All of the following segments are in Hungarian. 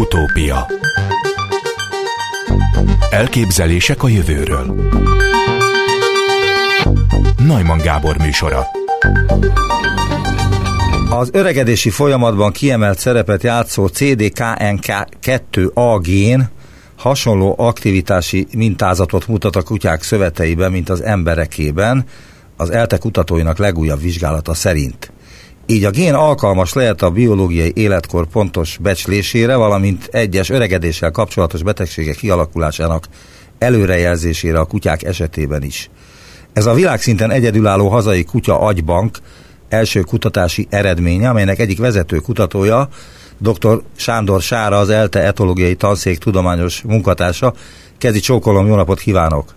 Utópia. Elképzelések a jövőről. Neumann Gábor műsora. Az öregedési folyamatban kiemelt szerepet játszó CDKN2A gén hasonló aktivitási mintázatot mutat a kutyák szöveteiben, mint az emberekében, az ELTE kutatóinak legújabb vizsgálata szerint. Így a gén alkalmas lehet a biológiai életkor pontos becslésére, valamint egyes öregedéssel kapcsolatos betegségek kialakulásának előrejelzésére a kutyák esetében is. Ez a világszinten egyedülálló hazai kutya agybank első kutatási eredménye, amelynek egyik vezető kutatója, dr. Sándor Sára, az ELTE etológiai tanszék tudományos munkatársa. Kezi csókolom, jó napot kívánok!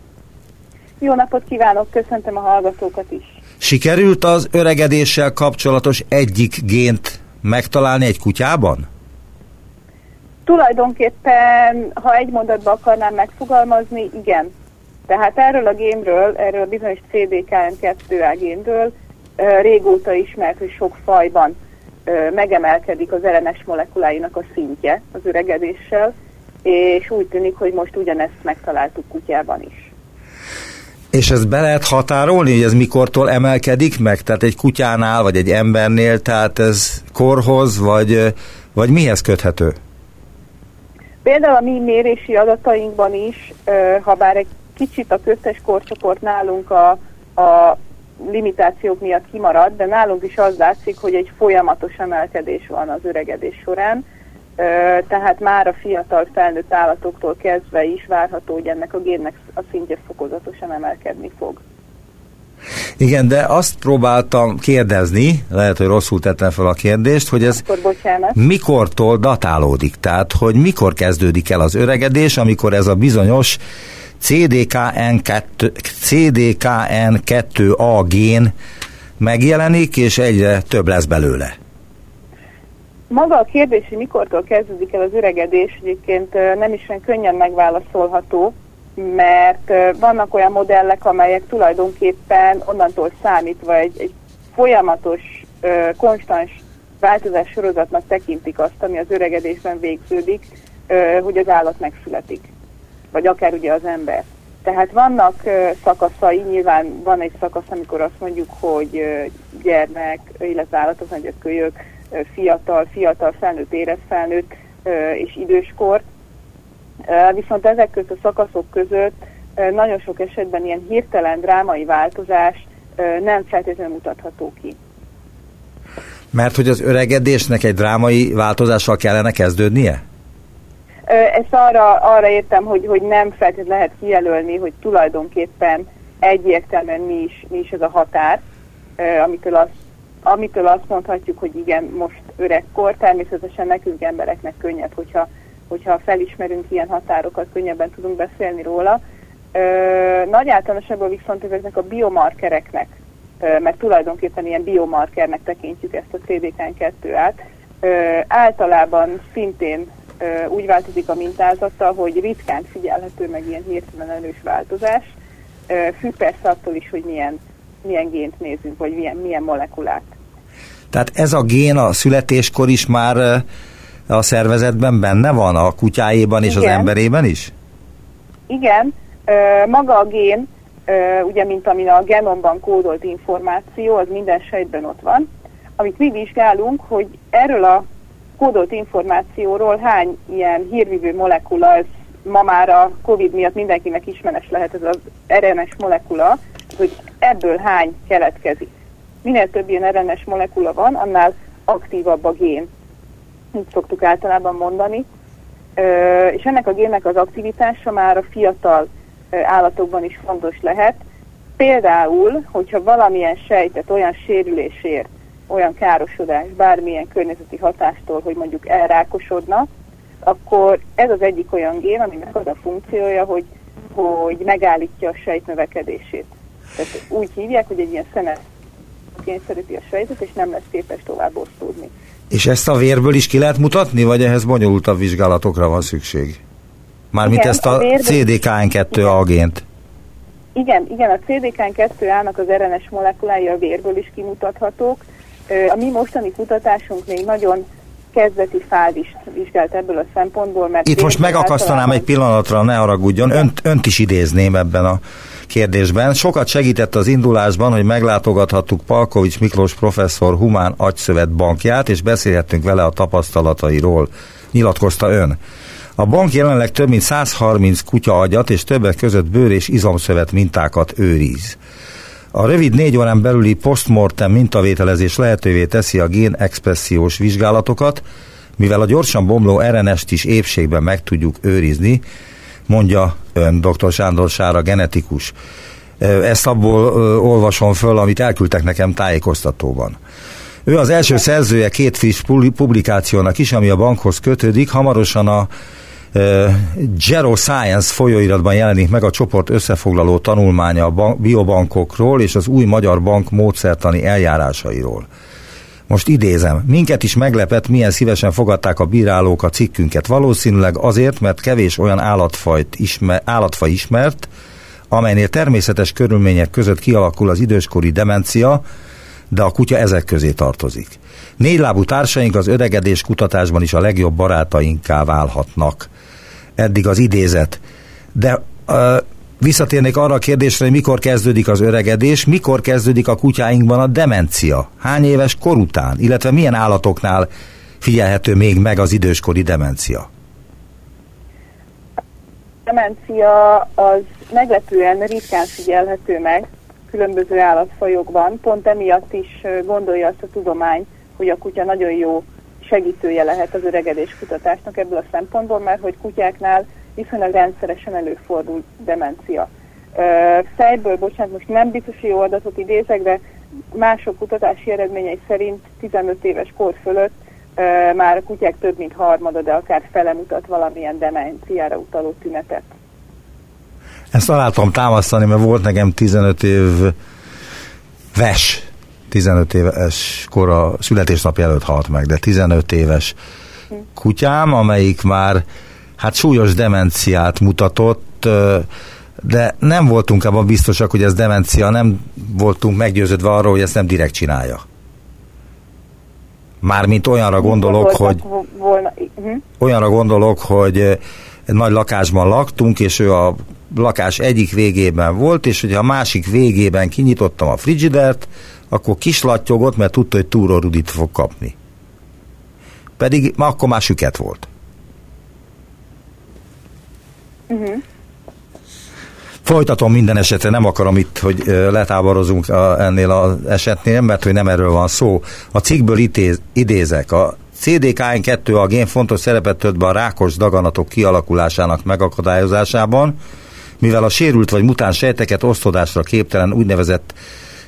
Jó napot kívánok, köszöntöm a hallgatókat is! Sikerült az öregedéssel kapcsolatos egyik gént megtalálni egy kutyában? Tulajdonképpen, ha egy mondatban akarnám megfogalmazni, igen. Tehát erről a génről, erről a bizonyos CDKN2A génről régóta ismert, hogy sok fajban megemelkedik az RNS molekuláinak a szintje az öregedéssel, és úgy tűnik, hogy most ugyanezt megtaláltuk kutyában is. És ezt be lehet határolni, hogy ez mikortól emelkedik meg? Tehát egy kutyánál, vagy egy embernél, tehát ez korhoz, vagy mihez köthető? Például a mi mérési adatainkban is, ha bár egy kicsit a köztes korcsoport nálunk a limitációk miatt kimarad, de nálunk is az látszik, hogy egy folyamatos emelkedés van az öregedés során, tehát már a fiatal felnőtt állatoktól kezdve is várható, hogy ennek a génnek a szintje fokozatosan emelkedni fog. Igen, de azt próbáltam kérdezni, lehet, hogy rosszul tettem fel a kérdést, hogy ez mikortól datálódik, tehát hogy mikor kezdődik el az öregedés, amikor ez a bizonyos CDKN2A gén megjelenik, és egyre több lesz belőle. Maga a kérdés, hogy mikortól kezdődik el az öregedés, egyébként nem is olyan könnyen megválaszolható, mert vannak olyan modellek, amelyek tulajdonképpen onnantól számítva egy folyamatos, konstans változás sorozatnak tekintik azt, ami az öregedésben végződik, hogy az állat megszületik, vagy akár ugye az ember. Tehát vannak szakaszai, nyilván van egy szakasz, amikor azt mondjuk, hogy gyermek, illetve állat, az nagyobb kölyök, fiatal, felnőtt, érett felnőtt és időskor. Viszont ezek között a szakaszok között nagyon sok esetben ilyen hirtelen drámai változás nem feltétlenül mutatható ki. Mert hogy az öregedésnek egy drámai változással kellene kezdődnie? Ezt arra értem, hogy nem feltétlenül lehet kijelölni, hogy tulajdonképpen egyértelműen mi is ez a határ, amitől azt mondhatjuk, hogy igen, most öregkor. Természetesen nekünk embereknek könnyebb, hogyha felismerünk ilyen határokat, könnyebben tudunk beszélni róla. Nagy általánosabban viszont ezeknek a biomarkereknek, mert tulajdonképpen ilyen biomarkernek tekintjük ezt a CDKN2-át, általában szintén úgy változik a mintázata, hogy ritkán figyelhető meg ilyen hirtelen erős változás, függ persze attól is, hogy milyen gént nézünk, vagy milyen molekulát. Tehát ez a gén a születéskor is már a szervezetben benne van, a kutyájában és az emberében is? Igen, maga a gén, ugye mint amin a genomban kódolt információ, az minden sejtben ott van. Amit mi vizsgálunk, hogy erről a kódolt információról hány ilyen hírvívő molekula, ez ma már a Covid miatt mindenkinek ismeres lehet, ez az RNS molekula, hogy ebből hány keletkezik. Minél több ilyen RNS molekula van, annál aktívabb a gén. Így szoktuk általában mondani. És ennek a génnek az aktivitása már a fiatal állatokban is fontos lehet. Például, hogyha valamilyen sejtet olyan sérülésért, olyan károsodás, bármilyen környezeti hatástól, hogy mondjuk elrákosodna, akkor ez az egyik olyan gén, aminek az a funkciója, hogy megállítja a sejt növekedését. Tehát úgy hívják, hogy egy ilyen szenet kényszeríti a sejtet, és nem lesz képes tovább osztódni. És ezt a vérből is ki lehet mutatni, vagy ehhez bonyolultabb vizsgálatokra van szükség? Mármint ezt a CDKN2A gént. Igen, a CDKN2A-nak az RNS molekulái a vérből is kimutathatók. A mi mostani kutatásunk még nagyon kezdeti fázist vizsgált ebből a szempontból, mert... Itt most megakasztanám egy pillanatra, ne haragudjon, önt is idézném ebben a kérdésben. Sokat segített az indulásban, hogy meglátogathattuk Palkovics Miklós professzor humán agyszövet bankját, és beszélhettünk vele a tapasztalatairól, nyilatkozta ön. A bank jelenleg több mint 130 kutya agyat és többek között bőr- és izomszövet mintákat őriz. A rövid 4 órán belüli postmortem mintavételezés lehetővé teszi a génexpressziós vizsgálatokat, mivel a gyorsan bomló RNS-t is épségben meg tudjuk őrizni, mondja ön, dr. Sándor Sára, genetikus. Ezt abból olvasom föl, amit elküldtek nekem tájékoztatóban. Ő az első szerzője 2 friss publikációnak is, ami a bankhoz kötődik. Hamarosan a Gero Science folyóiratban jelenik meg a csoport összefoglaló tanulmánya a biobankokról és az új magyar bank módszertani eljárásairól. Most idézem, minket is meglepett, milyen szívesen fogadták a bírálók a cikkünket. Valószínűleg azért, mert kevés olyan állatfaj ismert, amelynél természetes körülmények között kialakul az időskori demencia, de a kutya ezek közé tartozik. 4 lábú társaink az öregedés kutatásban is a legjobb barátainká válhatnak. Eddig az idézet. De visszatérnék arra a kérdésre, hogy mikor kezdődik az öregedés, mikor kezdődik a kutyáinkban a demencia? Hány éves kor után? Illetve milyen állatoknál figyelhető még meg az időskori demencia? A demencia az meglepően ritkán figyelhető meg különböző állatfajokban. Pont emiatt is gondolja azt a tudomány, hogy a kutya nagyon jó segítője lehet az öregedés kutatásnak ebből a szempontból, mert hogy kutyáknál viszonylag rendszeresen előfordul demencia. Fejből, bocsánat, most nem biztos, hogy jó adatot idézek, de mások kutatási eredményei szerint 15 éves kor fölött már a kutyák több mint harmada, de akár fele mutat valamilyen demenciára utaló tünetet. Ezt találtam támasztani, mert volt nekem 15 éves kor a születésnapja előtt halt meg, de 15 éves kutyám, amelyik már súlyos demenciát mutatott, de nem voltunk abban biztosak, hogy ez demencia, nem voltunk meggyőződve arról, hogy ezt nem direkt csinálja. Mármint olyanra gondolok, hogy egy nagy lakásban laktunk, és ő a lakás egyik végében volt, és hogyha a másik végében kinyitottam a frigidert, akkor kislattyogott, mert tudta, hogy túró rudit fog kapni. Pedig akkor már süket volt. Uh-huh. Folytatom minden esetre, nem akarom itt, hogy letáborozunk ennél az esetnél, mert hogy nem erről van szó. A cikkből idézek. A CDKN2A gén fontos szerepet tölt be a rákos daganatok kialakulásának megakadályozásában, mivel a sérült vagy mutáns sejteket osztódásra képtelen úgynevezett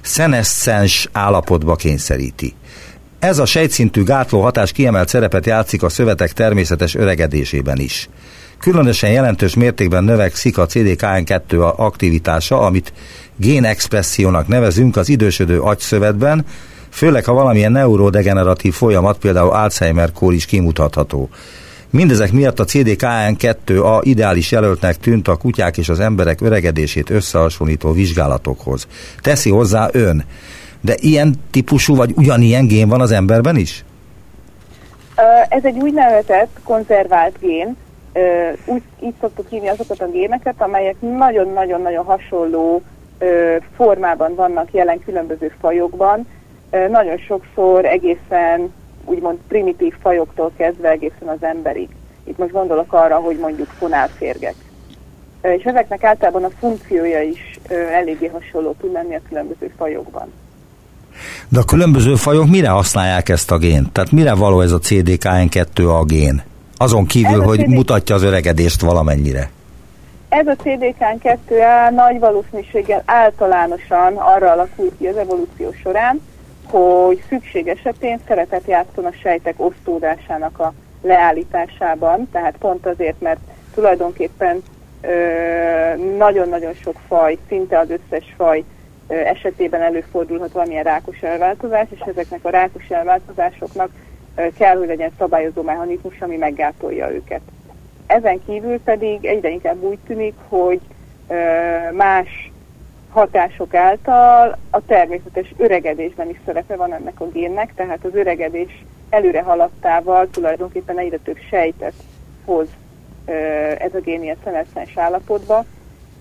szeneszcens állapotba kényszeríti. Ez a sejtszintű gátló hatás kiemelt szerepet játszik a szövetek természetes öregedésében is. Különösen jelentős mértékben növekszik a CDKN2A aktivitása, amit génexpressziónak nevezünk az idősödő agyszövetben, főleg ha valamilyen neurodegeneratív folyamat, például Alzheimer-kór is kimutatható. Mindezek miatt a CDKN2A ideális jelöltnek tűnt a kutyák és az emberek öregedését összehasonlító vizsgálatokhoz. Teszi hozzá ön. De ilyen típusú vagy ugyanilyen gén van az emberben is? Ez egy úgynevezett konzervált gén. Így szoktuk hívni azokat a géneket, amelyek nagyon-nagyon-nagyon hasonló formában vannak jelen különböző fajokban. Nagyon sokszor egészen úgymond primitív fajoktól kezdve egészen az emberig. Itt most gondolok arra, hogy mondjuk fonálférgek. És ezeknek általában a funkciója is eléggé hasonló tud lenni a különböző fajokban. De a különböző fajok mire használják ezt a gént? Tehát mire való ez a CDKN2A gén? Azon kívül, hogy mutatja az öregedést valamennyire. Ez a CDKN2A nagy valószínűséggel általánosan arra alakul ki az evolúció során, hogy szükség esetén szerepet játszon a sejtek osztódásának a leállításában, tehát pont azért, mert tulajdonképpen nagyon-nagyon sok faj, szinte az összes faj esetében előfordulhat valamilyen rákos elváltozás, és ezeknek a rákos elváltozásoknak kell, hogy legyen szabályozó mechanizmus, ami meggátolja őket. Ezen kívül pedig egyre inkább úgy tűnik, hogy más hatások által a természetes öregedésben is szerepe van ennek a génnek, tehát az öregedés előre haladtával tulajdonképpen egyre több sejtet hoz ez a génia senescens állapotba.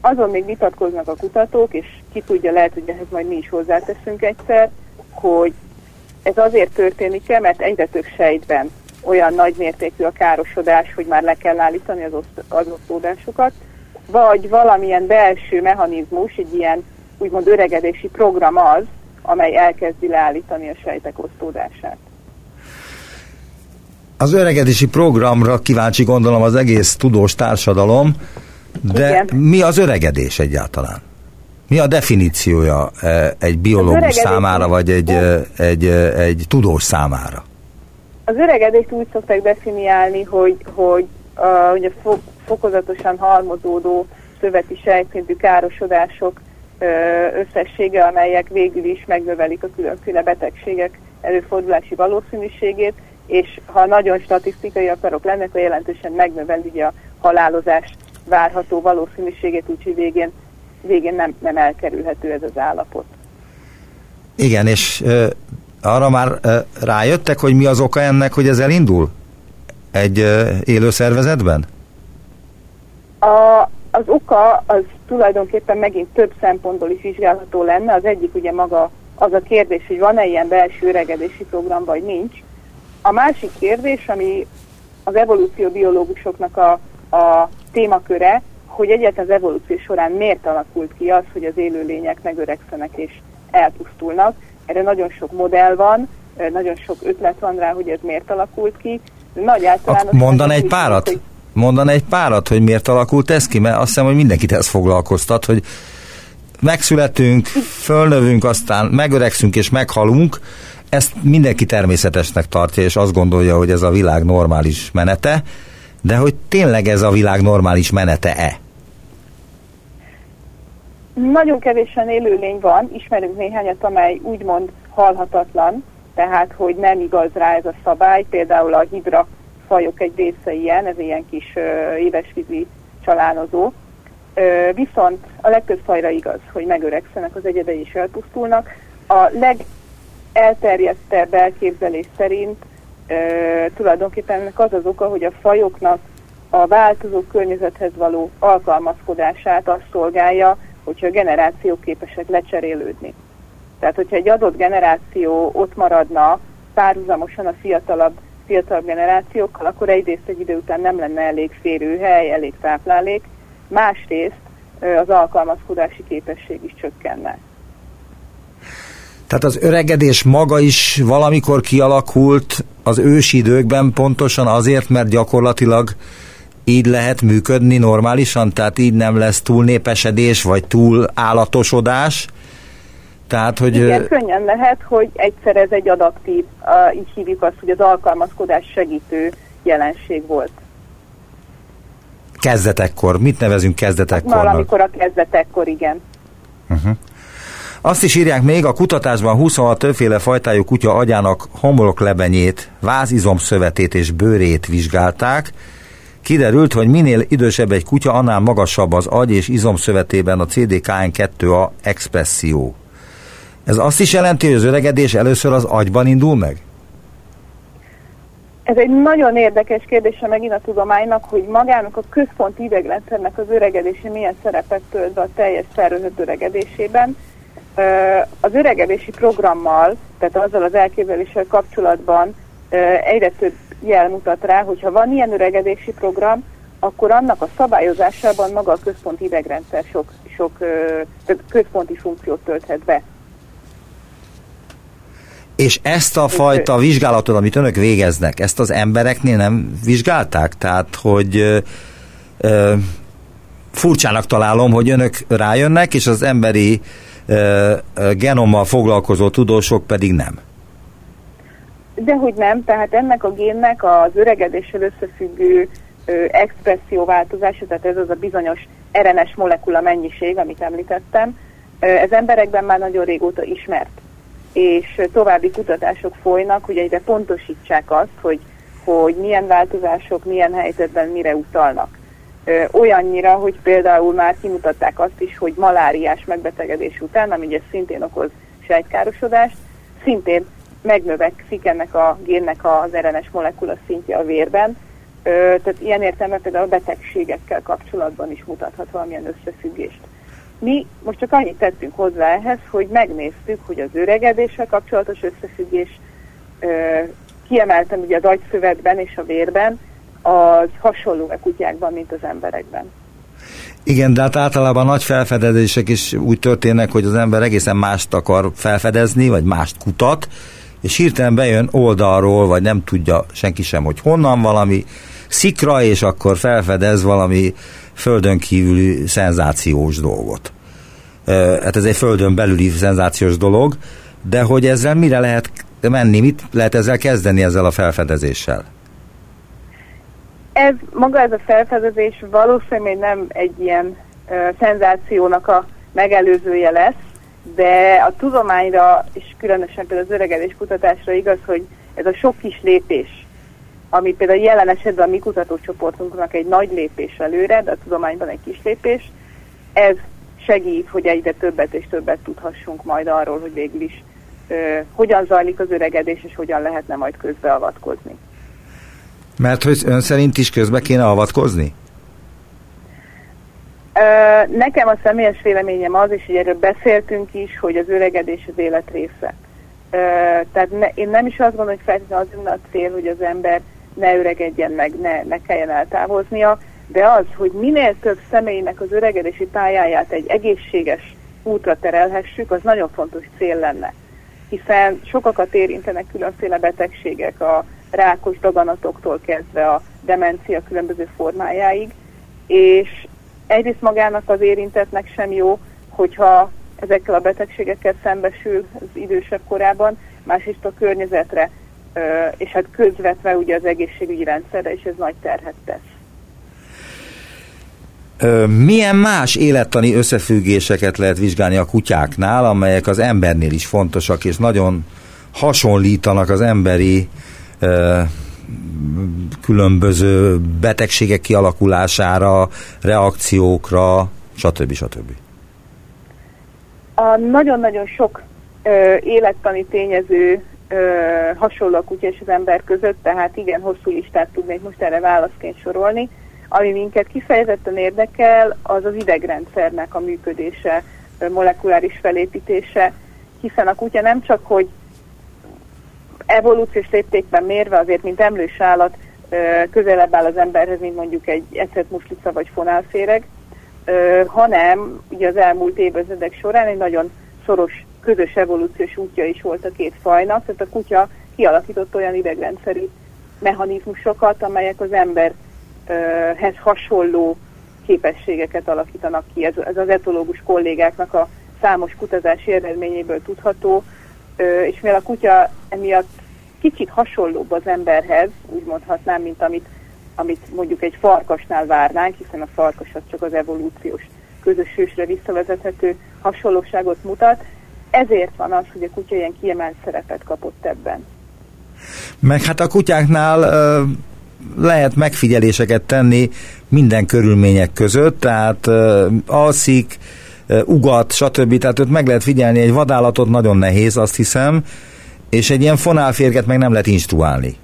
Azon még vitatkoznak a kutatók, és ki tudja, lehet, hogy ehhez majd mi is hozzáteszünk egyszer, hogy ez azért történik-e, mert egyre több sejtben olyan nagy mértékű a károsodás, hogy már le kell állítani az osztódásokat, vagy valamilyen belső mechanizmus, egy ilyen úgymond öregedési program az, amely elkezdi leállítani a sejtek osztódását. Az öregedési programra kíváncsi, gondolom, az egész tudós társadalom, de igen. Mi az öregedés egyáltalán? Mi a definíciója egy biológus számára, vagy egy tudós számára? Az öregedést úgy szokták definiálni, hogy a fokozatosan halmozódó szöveti sejtszintű károsodások összessége, amelyek végül is megnövelik a különféle betegségek előfordulási valószínűségét, és ha nagyon statisztikai akarok lenni, akkor jelentősen megnöveli a halálozás várható valószínűségét, úgyhogy végén nem elkerülhető ez az állapot. Igen, és arra már rájöttek, hogy mi az oka ennek, hogy ez elindul egy élő szervezetben? Az oka az tulajdonképpen megint több szempontból is vizsgálható lenne. Az egyik ugye maga az a kérdés, hogy van-e ilyen belső öregedési program, vagy nincs. A másik kérdés, ami az evolúcióbiológusoknak a témaköre, hogy egyáltalán az evolúció során miért alakult ki az, hogy az élőlények megöregszenek és elpusztulnak. Erre nagyon sok modell van, nagyon sok ötlet van rá, hogy ez miért alakult ki. Nagy általános... Mondan egy párat, hogy miért alakult ez ki, mert azt hiszem, hogy mindenkit ez foglalkoztat, hogy megszületünk, fölnövünk, aztán megöregszünk és meghalunk. Ezt mindenki természetesnek tartja, és azt gondolja, hogy ez a világ normális menete, de hogy tényleg ez a világ normális menete-e? Nagyon kevésen élőlény van, ismerünk néhányat, amely úgymond halhatatlan, tehát hogy nem igaz rá ez a szabály, például a hidra fajok egy része ilyen, ez ilyen kis évesvízi csalánozó. Viszont a legtöbb fajra igaz, hogy megöregszenek az egyedei és elpusztulnak. A legelterjedtebb elképzelés szerint tulajdonképpen ennek az az oka, hogy a fajoknak a változó környezethez való alkalmazkodását azt szolgálja, hogyha a generációk képesek lecserélődni. Tehát, hogyha egy adott generáció ott maradna párhuzamosan a fiatalabb generációkkal, akkor egyrészt egy idő után nem lenne elég férőhely, elég táplálék, másrészt az alkalmazkodási képesség is csökkenne. Tehát az öregedés maga is valamikor kialakult az ősi időkben pontosan azért, mert gyakorlatilag így lehet működni normálisan, tehát így nem lesz túl népesedés, vagy túl állatosodás. Tehát, hogy... Igen, könnyen lehet, hogy egyszer ez egy adaptív, így hívjuk azt, hogy az alkalmazkodás segítő jelenség volt. Kezdetekkor, mit nevezünk kezdetekkornak? Valamikor a kezdetekkor, igen. Uh-huh. Azt is írják még, a kutatásban 26 többféle fajtájú kutya agyának homloklebenyét, vázizomszövetét és bőrét vizsgálták. Kiderült, hogy minél idősebb egy kutya, annál magasabb az agy és izomszövetében a CDKN2A expresszió. Ez azt is jelenti, hogy az öregedés először az agyban indul meg? Ez egy nagyon érdekes kérdése megint a tudománynak, hogy magának a központi idegrendszernek az öregedése milyen szerepet tölt be a teljes szervezet öregedésében. Az öregedési programmal, tehát azzal az elképzeléssel kapcsolatban egyre több jel mutat rá, hogyha van ilyen öregedési program, akkor annak a szabályozásában maga a központi idegrendszer sok központi funkciót tölthet be. És ezt a fajta vizsgálatot, amit önök végeznek, ezt az embereknél nem vizsgálták? Tehát, hogy furcsának találom, hogy önök rájönnek, és az emberi genommal foglalkozó tudósok pedig nem. Dehogy nem, tehát ennek a génnek az öregedéssel összefüggő expresszió változása, tehát ez az a bizonyos RNS molekula mennyiség, amit említettem, ez emberekben már nagyon régóta ismert. És további kutatások folynak, hogy egyre pontosítsák azt, hogy milyen változások, milyen helyzetben mire utalnak. Olyannyira, hogy például már kimutatták azt is, hogy maláriás megbetegedés után, ami ugye szintén okoz sejtkárosodást, szintén megnövekszik ennek a génnek az RNS molekula szintje a vérben. Tehát ilyen értelemben például a betegségekkel kapcsolatban is mutathat valamilyen összefüggést. Mi most csak annyit tettünk hozzá ehhez, hogy megnéztük, hogy az öregedéssel kapcsolatos összefüggés, kiemeltem ugye az agyszövetben és a vérben, az hasonló a kutyákban, mint az emberekben. Igen, de hát általában nagy felfedezések is úgy történnek, hogy az ember egészen mást akar felfedezni, vagy mást kutat, és hirtelen bejön oldalról, vagy nem tudja senki sem, hogy honnan valami szikra, és akkor felfedez valami földön kívüli szenzációs dolgot. Hát ez egy földön belüli szenzációs dolog, de hogy ezzel mire lehet menni, mit lehet ezzel kezdeni, ezzel a felfedezéssel? Ez maga ez a felfedezés valószínűleg nem egy ilyen szenzációnak a megelőzője lesz, de a tudományra, és különösen például az öregedés kutatásra igaz, hogy ez a sok kis lépés, ami például jelen esetben a mi kutatócsoportunknak egy nagy lépés előre, de a tudományban egy kis lépés, ez segít, hogy egyre többet és többet tudhassunk majd arról, hogy végül is hogyan zajlik az öregedés, és hogyan lehetne majd közbeavatkozni. Mert hogy ön szerint is közbe kéne avatkozni? Nekem a személyes véleményem az, és erről beszéltünk is, hogy az öregedés az élet része. Tehát én nem is azt gondolom, hogy feltétlenül az a cél, hogy az ember ne öregedjen meg, ne kelljen eltávoznia, de az, hogy minél több személynek az öregedési pályáját egy egészséges útra terelhessük, az nagyon fontos cél lenne. Hiszen sokakat érintenek különféle betegségek, a rákos daganatoktól kezdve a demencia különböző formájáig, és egyrészt magának az érintettnek sem jó, hogyha ezekkel a betegségekkel szembesül az idősebb korában, másrészt a környezetre, és hát közvetve ugye az egészségügyi rendszerre, és ez nagy terhet tesz. Milyen más élettani összefüggéseket lehet vizsgálni a kutyáknál, amelyek az embernél is fontosak, és nagyon hasonlítanak az emberi különböző betegségek kialakulására, reakciókra, stb. Stb. A nagyon-nagyon sok élettani tényező hasonló a kutya és az ember között, tehát igen, hosszú listát tudnék most erre válaszként sorolni. Ami minket kifejezetten érdekel, az az idegrendszernek a működése, molekuláris felépítése, hiszen a kutya nem csak, hogy evolúciós léptékben mérve azért, mint emlős állat, közelebb áll az emberhez, mint mondjuk egy ecetmuslica vagy fonálféreg, hanem ugye az elmúlt évezredek során egy nagyon szoros, közös evolúciós útja is volt a két fajnak, tehát a kutya kialakított olyan idegrendszeri mechanizmusokat, amelyek az emberhez hasonló képességeket alakítanak ki. Ez az etológus kollégáknak a számos kutatási eredményéből tudható, és mivel a kutya emiatt kicsit hasonlóbb az emberhez, úgy mondhatnám, mint amit mondjuk egy farkasnál várnánk, hiszen a farkas az csak az evolúciós közös ősre visszavezethető hasonlóságot mutat, ezért van az, hogy a kutya ilyen kiemelt szerepet kapott ebben. Meg hát a kutyáknál lehet megfigyeléseket tenni minden körülmények között, tehát alszik, ugat, stb. Tehát ott meg lehet figyelni, egy vadállatot nagyon nehéz, azt hiszem, és egy ilyen fonálférget meg nem lehet instruálni.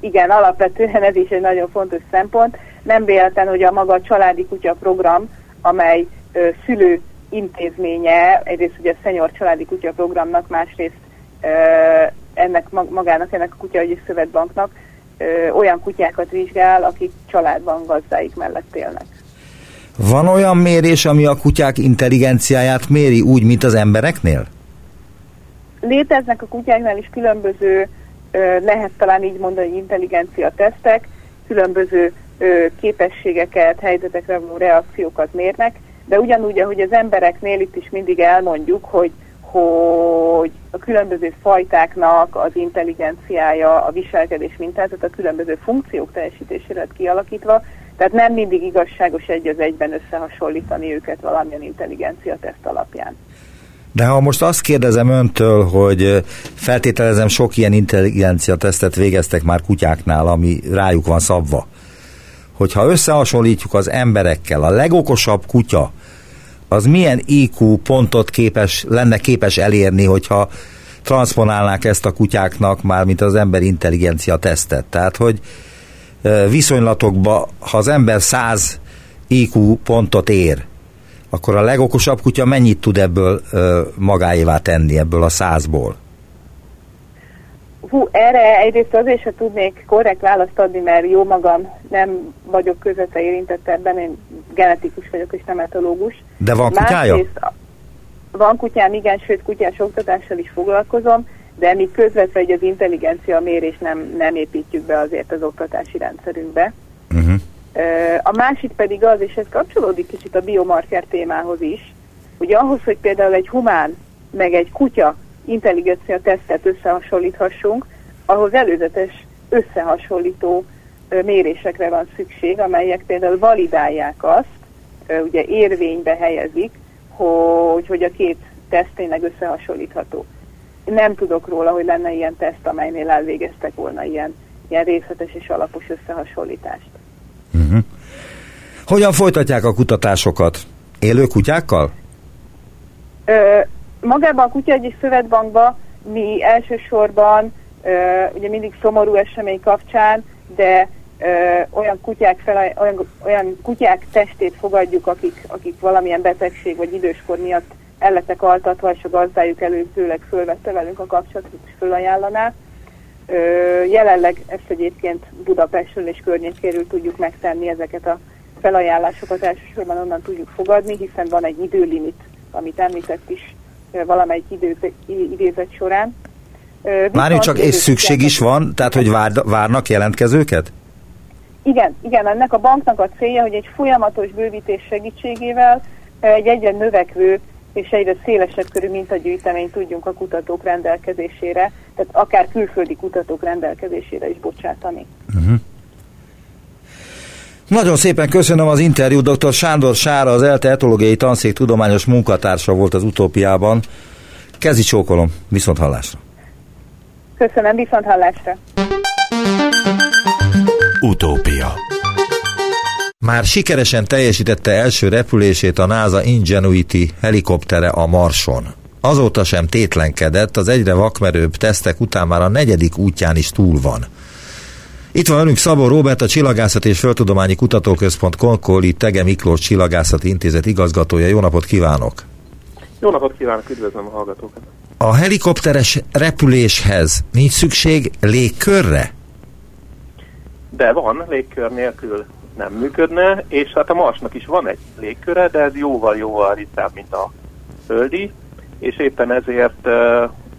Igen, alapvetően ez is egy nagyon fontos szempont. Nem véletlen, hogy a maga a családi kutya program, amely szülő intézménye, egyrészt ugye a senior családi kutya programnak, másrészt ennek magának, ennek a kutyaügyi szövetbanknak olyan kutyákat vizsgál, akik családban gazdáik mellett élnek. Van olyan mérés, ami a kutyák intelligenciáját méri, úgy, mint az embereknél? Léteznek a kutyáknál is különböző, lehet talán így mondani, intelligencia tesztek, különböző képességeket, helyzetekre való reakciókat mérnek, de ugyanúgy, ahogy az embereknél itt is mindig elmondjuk, hogy a különböző fajtáknak az intelligenciája, a viselkedés mintázat a különböző funkciók teljesítésére kialakítva, tehát nem mindig igazságos egy az egyben összehasonlítani őket valamilyen intelligencia teszt alapján. De ha most azt kérdezem öntől, hogy feltételezem, sok ilyen intelligencia tesztet végeztek már kutyáknál, ami rájuk van szabva, hogyha összehasonlítjuk az emberekkel, a legokosabb kutya az milyen IQ pontot képes, lenne képes elérni, hogyha transponálnák ezt a kutyáknak, már mint az ember intelligencia tesztet. Tehát, hogy viszonylatokba, ha az ember 100 IQ pontot ér, akkor a legokosabb kutya mennyit tud ebből magáévá tenni, ebből a 100-ból? Erre egyrészt azért sem tudnék korrekt választ adni, mert jó magam nem vagyok közvetve érintett ebben, én genetikus vagyok és nem etológus. De van kutyája? Másrészt van kutyám, igen, sőt kutyás oktatással is foglalkozom, de mi közvetve az intelligencia mérés nem építjük be azért az oktatási rendszerünkbe. Uh-huh. A másik pedig az, és ez kapcsolódik kicsit a biomarker témához is, hogy ahhoz, hogy például egy humán meg egy kutya intelligencia tesztet összehasonlíthassunk, ahhoz előzetes összehasonlító mérésekre van szükség, amelyek például validálják azt, ugye érvénybe helyezik, hogy a két teszt tényleg összehasonlítható. Nem tudok róla, hogy lenne ilyen teszt, amelynél elvégeztek volna ilyen részletes és alapos összehasonlítást. Uh-huh. Hogyan folytatják a kutatásokat? Élő kutyákkal? Magában a Kutyaegyi Szövetbankban mi elsősorban, ugye mindig szomorú esemény kapcsán, de olyan kutyák testét fogadjuk, akik valamilyen betegség vagy időskor miatt el lettek altatva, és a gazdájuk előzőleg fölvette velünk a kapcsolatot, és fölajánlaná. Jelenleg ezt egyébként Budapestről és környékéről tudjuk megtenni, ezeket a felajánlásokat elsősorban onnan tudjuk fogadni, hiszen van egy időlimit, amit említett is valamelyik idézet során. Mármint csak és szükség is van, tehát hogy várnak jelentkezőket? Igen, ennek a banknak a célja, hogy egy folyamatos bővítés segítségével egy egyre növekvő és egyre szélesebb körű mintagyűjteményt tudjunk a kutatók rendelkezésére, tehát akár külföldi kutatók rendelkezésére is bocsátani. Uh-huh. Nagyon szépen köszönöm az interjút, dr. Sándor Sára, az ELTE etológiai tanszék tudományos munkatársa volt az Utópiában. Kezi csókolom, viszont hallásra. Köszönöm, viszont hallásra. Utópia. Már sikeresen teljesítette első repülését a NASA Ingenuity helikoptere a Marson. Azóta sem tétlenkedett, az egyre vakmerőbb tesztek után már a 4. útján is túl van. Itt van önünk Szabó Róbert, a Csillagászati és Földtudományi Kutatóközpont Konkoly-Thege Miklós Csillagászati Intézet igazgatója. Jó napot kívánok! Jó napot kívánok, üdvözlöm a hallgatókat! A helikopteres repüléshez nincs szükség légkörre? De van, légkör nélkül nem működne, és hát a Marsnak is van egy légköre, de ez jóval ritkább, mint a földi, és éppen ezért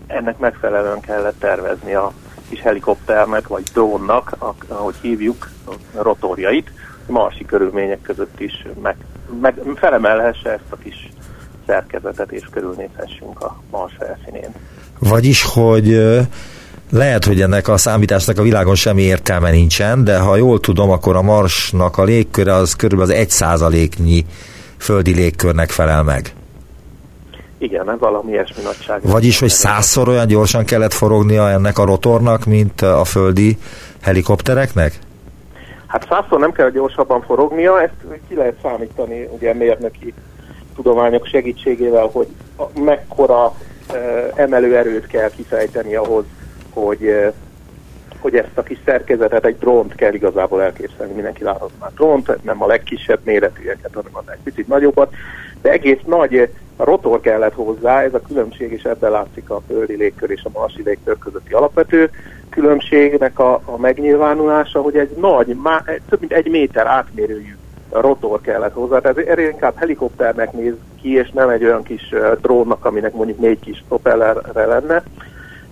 ennek megfelelően kellett tervezni a kis helikopternek, vagy drónnak, ahogy hívjuk, a rotorjait, marsi körülmények között is felemelhesse ezt a kis szerkezetet, és körülnézhessünk a Mars felszínén. Vagyis, hogy lehet, hogy ennek a számításnak a világon semmi értelme nincsen, de ha jól tudom, akkor a Marsnak a légköre az körülbelül az 1%-nyi földi légkörnek felel meg. Igen, nem valami ilyesmi nagyság. Vagyis, hogy 100-szor olyan gyorsan kellett forognia ennek a rotornak, mint a földi helikoptereknek? Hát 100-szor nem kell gyorsabban forognia, ezt ki lehet számítani ugye mérnöki tudományok segítségével, hogy mekkora emelőerőt kell kifejteni ahhoz, hogy ezt a kis szerkezetet, egy drónt kell igazából elképzelni, mindenki látott már drónt, nem a legkisebb méretűeket, hanem az egy picit nagyobbat, de egész nagy a rotor kellett hozzá, ez a különbség is ebben látszik a földi légkör és a marsi légkör közötti alapvető különbségnek a megnyilvánulása, hogy egy nagy, több mint 1 méter átmérőjű rotor kellett hozzá, tehát erre inkább helikopternek néz ki, és nem egy olyan kis drónnak, aminek mondjuk 4 kis propellerre lenne.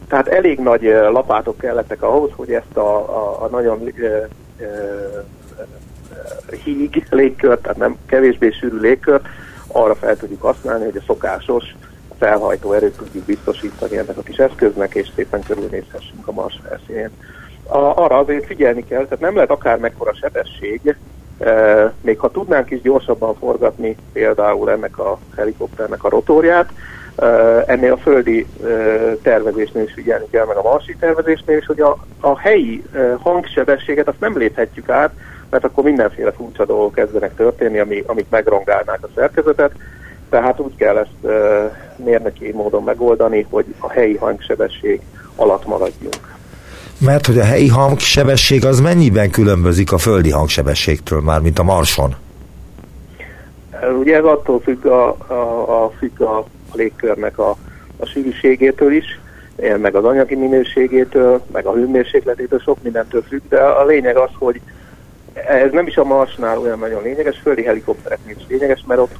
Tehát elég nagy lapátok kellettek ahhoz, hogy ezt a nagyon híg légkört, tehát nem kevésbé sűrű légkört, arra fel tudjuk használni, hogy a szokásos felhajtó erőt tudjuk biztosítani ennek a kis eszköznek, és szépen körülnézhessünk a Mars felszínén. Arra azért figyelni kell, tehát nem lehet akár mekkora sebesség, még ha tudnánk is gyorsabban forgatni például ennek a helikopternek a rotorját, ennél a földi tervezésnél is figyelni kell, meg a marsi tervezésnél is, hogy a helyi hangsebességet azt nem léphetjük át, mert akkor mindenféle furcsa dolgok kezdenek történni, amik megrongálnák a szerkezetet, Tehát úgy kell ezt mérnöki módon megoldani, hogy a helyi hangsebesség alatt maradjunk. Mert hogy a helyi hangsebesség az mennyiben különbözik a földi hangsebességtől már, mint a Marson? Ugye ez attól függ a légkörnek a sűrűségétől is, meg az anyagi minőségétől, meg a hőmérsékletétől, sok mindentől függ, de a lényeg az, hogy ez nem is a Marsnál olyan nagyon lényeges, földi helikoptereknél is lényeges, mert ott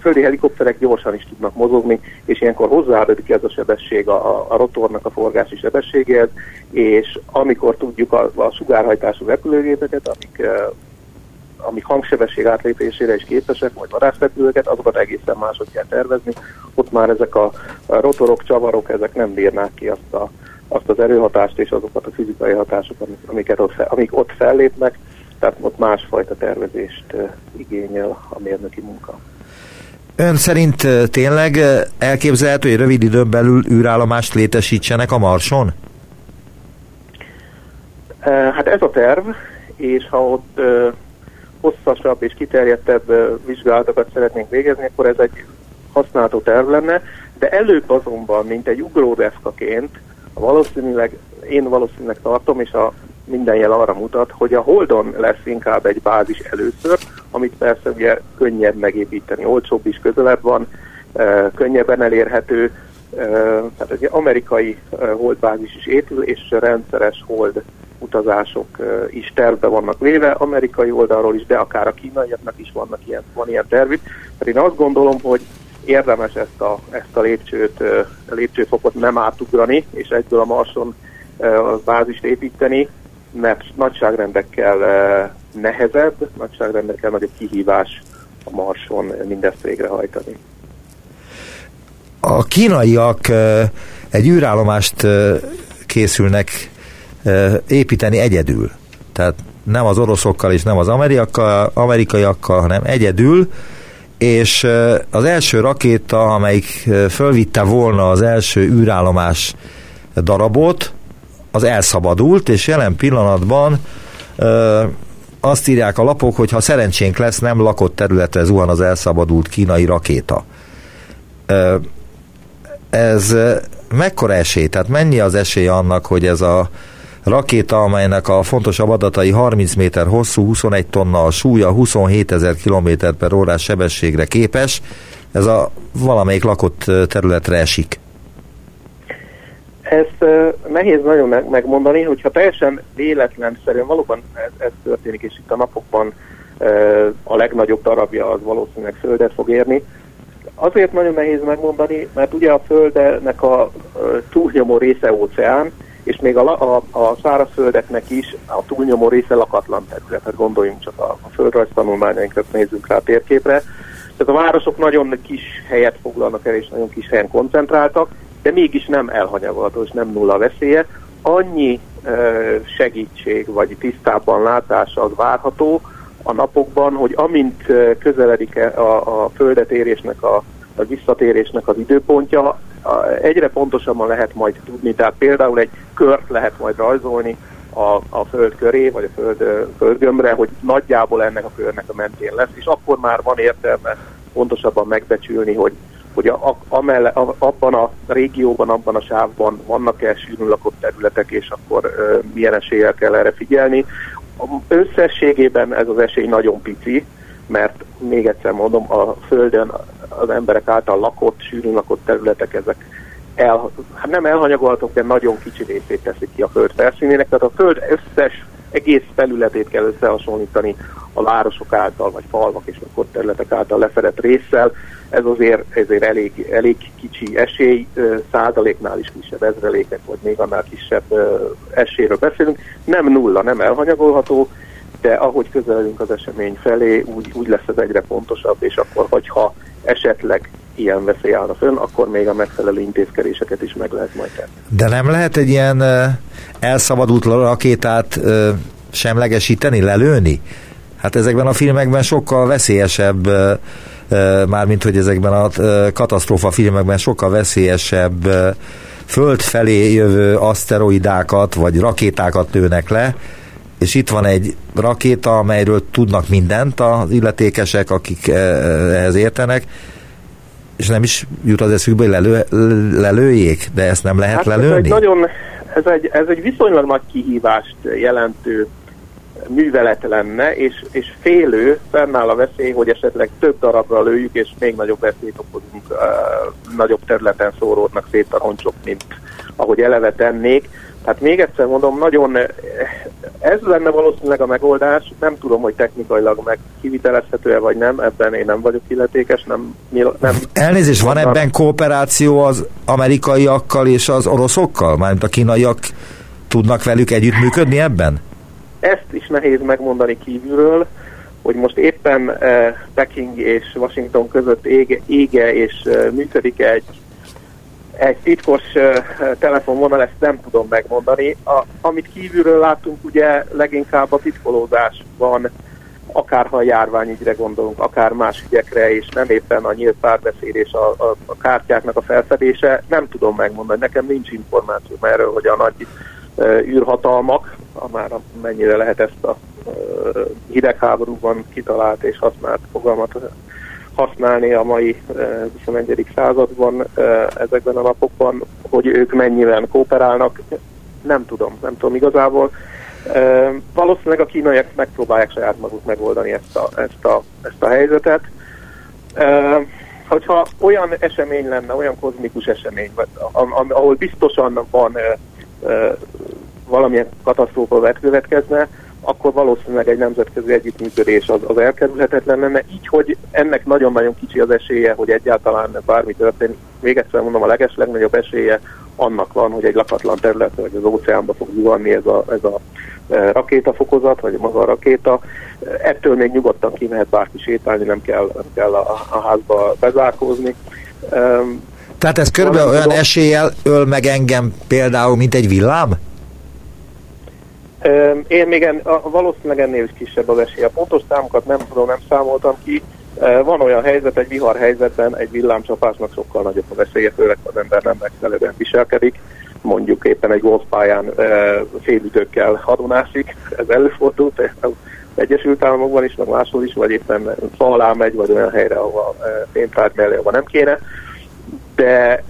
földi helikopterek gyorsan is tudnak mozogni, és ilyenkor hozzáadódik ez a sebesség a rotornak a forgási sebességéhez, és amikor tudjuk a sugárhajtású repülőgépeket, amik hangsebesség átlépésére is képesek, vagy varázsrepülőket, azokat egészen máshogy kell tervezni. Ott már ezek a rotorok, csavarok, ezek nem bírnák ki azt az erőhatást és azokat a fizikai hatásokat, amik ott fellépnek, tehát ott másfajta tervezést igényel a mérnöki munka. Ön szerint tényleg elképzelhető, hogy rövid időn belül űrállomást létesítsenek a Marson? Hát ez a terv, és ha ott hosszasabb és kiterjedtebb vizsgálatokat szeretnénk végezni, akkor ez egy használható terv lenne, de előbb azonban, mint egy ugródeszkaként, én valószínűleg tartom, és minden jel arra mutat, hogy a Holdon lesz inkább egy bázis először, amit persze ugye könnyebb megépíteni, olcsóbb is, közelebb van, könnyebben elérhető, tehát az amerikai holdbázis is épül, és rendszeres hold utazások is tervbe vannak véve, amerikai oldalról is, de akár a kínaiaknak is van ilyen tervük. Tehát én azt gondolom, hogy érdemes ezt a lépcsőfokot nem átugrani, és egyből a Marson a bázist építeni, mert nagyságrendekkel nehezebb, nagyságrendekkel nagyobb kihívás a Marson mindezt végrehajtani. A kínaiak egy űrállomást készülnek építeni egyedül. Tehát nem az oroszokkal és nem az amerikaiakkal, hanem egyedül, és az első rakéta, amelyik fölvitte volna az első űrállomás darabot, az elszabadult, és jelen pillanatban azt írják a lapok, hogy ha szerencsénk lesz, nem lakott területre zuhan az elszabadult kínai rakéta. Ez mekkora esély? Tehát mennyi az esély annak, hogy ez a rakéta, amelynek a fontosabb adatai 30 méter hosszú, 21 tonna a súlya, 27 000 km/h sebességre képes, ez a valamelyik lakott területre esik? Ezt nehéz nagyon megmondani, hogyha teljesen véletlenszerűen valóban ez történik, és itt a napokban a legnagyobb darabja az valószínűleg Földet fog érni. Azért nagyon nehéz megmondani, mert ugye a Földnek a túlnyomó része óceán, és még a szárazföldeknek is a túlnyomó része lakatlan terület. Hát gondoljunk csak a földrajz tanulmányainkat, nézzünk rá a térképre. Tehát a városok nagyon kis helyet foglalnak el, és nagyon kis helyen koncentráltak, de mégis nem elhanyagolható, és nem nulla veszélye. Annyi segítség, vagy tisztábban látása az várható a napokban, hogy amint közeledik a földet érésnek, a visszatérésnek az időpontja, egyre pontosabban lehet majd tudni, tehát például egy kört lehet majd rajzolni a föld köré, vagy a földgömbre, hogy nagyjából ennek a körnek a mentén lesz, és akkor már van értelme pontosabban megbecsülni, hogy abban a régióban, abban a sávban vannak-e sűrűn lakott területek, és akkor milyen eséllyel kell erre figyelni. Összességében ez az esély nagyon pici, mert még egyszer mondom, a Földön az emberek által lakott, sűrűn lakott területek, ezek nem elhanyagolhatók, de nagyon kicsi részét teszik ki a Föld felszínének, tehát a Föld összes egész felületét kell összehasonlítani a városok által, vagy falvak és lakott területek által lefedett résszel, ez azért elég kicsi esély, százaléknál is kisebb, ezrelékek, vagy még annál kisebb esélyről beszélünk, nem nulla, nem elhanyagolható, de ahogy közeledünk az esemény felé, úgy lesz ez egyre pontosabb, és akkor, hogyha esetleg ilyen veszély állna fönn, akkor még a megfelelő intézkedéseket is meg lehet majd tenni. De nem lehet egy ilyen elszabadult rakétát semlegesíteni, lelőni? Hát ezekben a filmekben sokkal veszélyesebb, mármint hogy ezekben a katasztrófa filmekben sokkal veszélyesebb föld felé jövő aszteroidákat vagy rakétákat lőnek le, és itt van egy rakéta, amelyről tudnak mindent az illetékesek, akik ehhez értenek, És nem is jut az eszükbe, hogy lelőjék, de ezt nem lehet lelőni? Ez egy viszonylag nagy kihívást jelentő művelet lenne, és félő, fennáll a veszély, hogy esetleg több darabra lőjük, és még nagyobb veszélyt okozunk, nagyobb területen szóródnak szét a roncsok, mint ahogy eleve tennék. Hát még egyszer mondom, nagyon ez lenne valószínűleg a megoldás, nem tudom, hogy technikailag meg kivitelezhető-e vagy nem, ebben én nem vagyok illetékes, nem. Elnézést, van ebben kooperáció az amerikaiakkal és az oroszokkal? Mármint a kínaiak tudnak velük együttműködni ebben? Ezt is nehéz megmondani kívülről, hogy most éppen Peking és Washington között ége és működik egy titkos telefonvonal, ezt nem tudom megmondani. Amit kívülről látunk, ugye leginkább a titkolódásban, akárha a járványügyre gondolunk, akár más ügyekre, és nem éppen a nyílt párbeszéd és a kártyáknak a felfedése, nem tudom megmondani. Nekem nincs információm erről, hogy a nagy űrhatalmak, már mennyire lehet ezt a hidegháborúban kitalált és használt fogalmat használni a mai 21. században, ezekben a napokban, hogy ők mennyiben kooperálnak, nem tudom igazából. Valószínűleg a kínaiak megpróbálják saját maguk megoldani ezt a helyzetet. Hogyha olyan esemény lenne, olyan kozmikus esemény, ahol biztosan van valamilyen katasztrófa következne, akkor valószínűleg egy nemzetközi együttműködés az elkerülhetetlen lenne, így, hogy ennek nagyon-nagyon kicsi az esélye, hogy egyáltalán bármi történik. Még egyszer mondom, a legnagyobb esélye annak van, hogy egy lakatlan területre, vagy az óceánba fog zuhanni ez a rakétafokozat, vagy maga a rakéta. Ettől még nyugodtan ki mehet bárki sétálni, nem kell a házba bezárkózni. Tehát ez körülbelül olyan eséllyel öl meg engem például, mint egy villám? Én még valószínűleg ennél is kisebb az esélye. A pontos számokat nem tudom, nem számoltam ki. Van olyan helyzet, egy vihar helyzetben egy villámcsapásnak sokkal nagyobb az esélye, főleg az ember nem megfelelően viselkedik. Mondjuk éppen egy golfpályán félütőkkel hadonászik. Ez előfordult az Egyesült Államokban is, meg máshol is, vagy éppen fa alá megy, vagy olyan helyre, ahol fénytárgy mellé, ahol nem kéne. De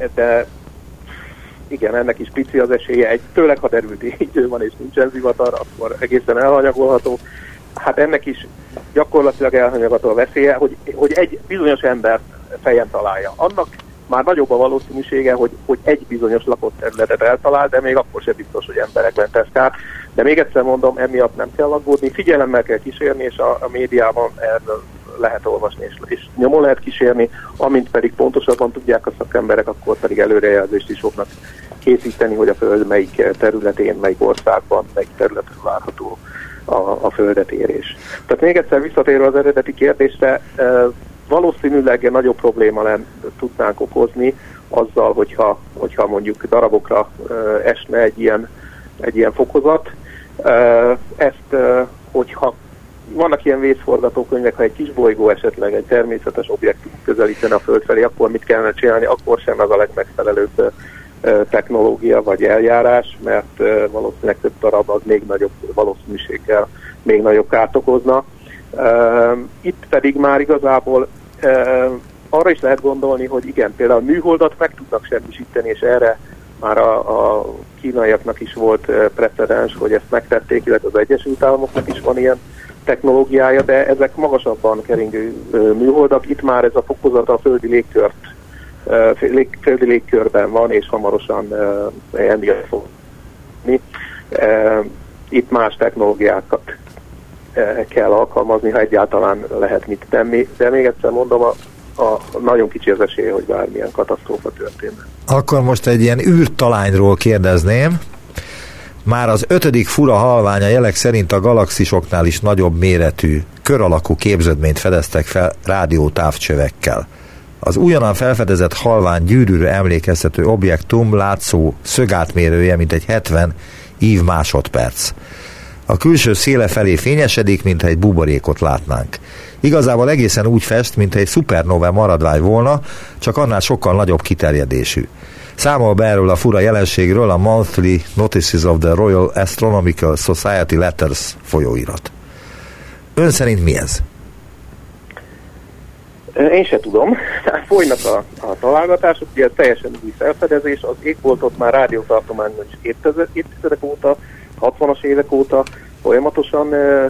igen, ennek is pici az esélye, főleg ha derült idő van és nincsen zivatar, akkor egészen elhanyagolható. Hát ennek is gyakorlatilag elhanyagolható a veszélye, hogy egy bizonyos embert fejen találja. Annak már nagyobb a valószínűsége, hogy egy bizonyos lakott területet eltalál, de még akkor sem biztos, hogy emberekben tesz kárt. De még egyszer mondom, emiatt nem kell aggódni, figyelemmel kell kísérni, és a médiában erről lehet olvasni, és nyomon lehet kísérni, amint pedig pontosabban tudják a szakemberek, akkor pedig előrejelzést is fognak készíteni, hogy a Föld melyik területén, melyik országban, melyik területen várható a Földet érés. Tehát még egyszer visszatérve az eredeti kérdésre, valószínűleg nagyobb probléma tudnánk okozni azzal, hogyha mondjuk darabokra esne egy ilyen fokozat. Ezt, hogyha vannak ilyen vészforgatókönyvek, ha egy kis bolygó esetleg egy természetes objektum közelítene a Föld felé, akkor mit kellene csinálni, akkor sem az a legmegfelelőbb technológia vagy eljárás, mert valószínűleg több darab az még nagyobb valószínűséggel még nagyobb kárt okozna. Itt pedig már igazából arra is lehet gondolni, hogy igen, például a műholdat meg tudnak semmisíteni, és erre már a kínaiaknak is volt precedens, hogy ezt megtették, illetve az Egyesült Államoknak is van ilyen technológiája, de ezek magasabban keringő műholdak. Itt már ez a fokozata a földi légkörben van, és hamarosan ennél fog. Itt más technológiákat kell alkalmazni, ha egyáltalán lehet mit tenni, de még egyszer mondom, a nagyon kicsi az esélye, hogy bármilyen katasztrófa történne. Akkor most egy ilyen űrtalányról kérdezném. Már az 5. fura halványa jelek szerint a galaxisoknál is nagyobb méretű, kör alakú képződményt fedeztek fel rádiótávcsövekkel. Az újonnan felfedezett halvány gyűrűre emlékeztető objektum látszó szögátmérője mintegy 70 ív másodperc. A külső széle felé fényesedik, mintha egy buborékot látnánk. Igazából egészen úgy fest, mintha egy szupernova maradvány volna, csak annál sokkal nagyobb kiterjedésű. Számol be erről a fura jelenségről a Monthly Notices of the Royal Astronomical Society Letters folyóirat. Ön szerint mi ez? Én se tudom, folynak a találgatások, ugye teljesen új felfedezés, az égboltot már rádiótartományban is évtizedek óta, 60-as évek óta folyamatosan,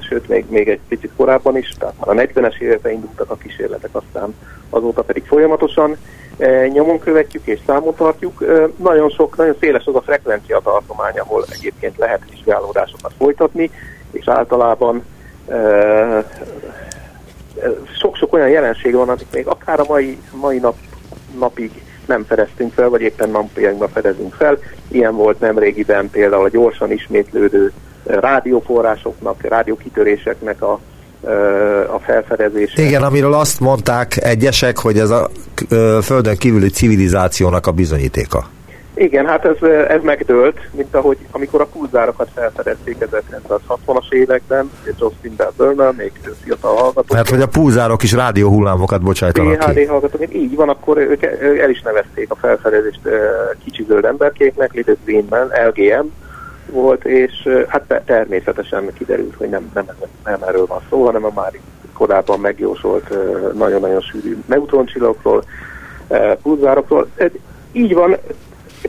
sőt még egy picit korábban is, tehát már a 40-es években indultak a kísérletek, aztán azóta pedig folyamatosan nyomon követjük és számon tartjuk. Nagyon sok, nagyon széles az a frekvencia tartomány, ahol egyébként lehet vizsgálódásokat folytatni, és általában sok-sok olyan jelenség van, amit még akár a mai napig nem fedeztünk fel, vagy éppen napjainkban fedezünk fel. Ilyen volt nemrégiben például a gyorsan ismétlődő rádióforrásoknak, rádiókitöréseknek a felfedezése. Igen, amiről azt mondták egyesek, hogy ez a földön kívüli civilizációnak a bizonyítéka. Igen, hát ez megdőlt, mint ahogy amikor a pulzárokat felfedezték 1960-as években, Jocelyn Bell-Burner, még fiatal hallgatók. Hát, hogy a pulzárok is rádióhullámokat bocsájtanak ki. PHD hallgatók, így van, akkor ők el is nevezték a felfedezést kicsi zöld emberkéknek, Little Green Man, LGM volt, és hát természetesen kiderült, hogy nem erről van szó, hanem a már korábban megjósolt nagyon-nagyon sűrű neutroncsillagokról, pulzárokról. Így van.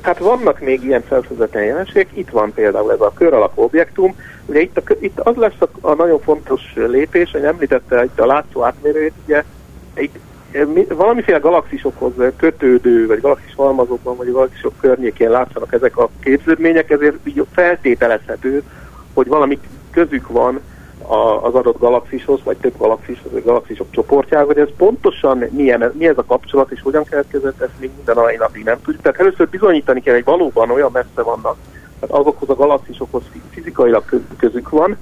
Tehát vannak még ilyen felfedezetlen jelenségek, itt van például ez a kör alakú objektum, ugye itt az lesz a nagyon fontos lépés, hogy említette itt a látszó átmérőjét, ugye itt valamiféle galaxisokhoz kötődő, vagy galaxis halmazokban, vagy galaxisok környékén látszanak ezek a képződmények, ezért így feltételezhető, hogy valami közük van az adott galaxishoz, vagy több galaxishoz, vagy galaxisok csoportjához, hogy ez pontosan mi ez a kapcsolat, és hogyan keletkezett, ezt még minden mai napig nem tudjuk. Tehát először bizonyítani kell, hogy valóban olyan messze vannak, tehát azokhoz a galaxisokhoz fizikailag közük van,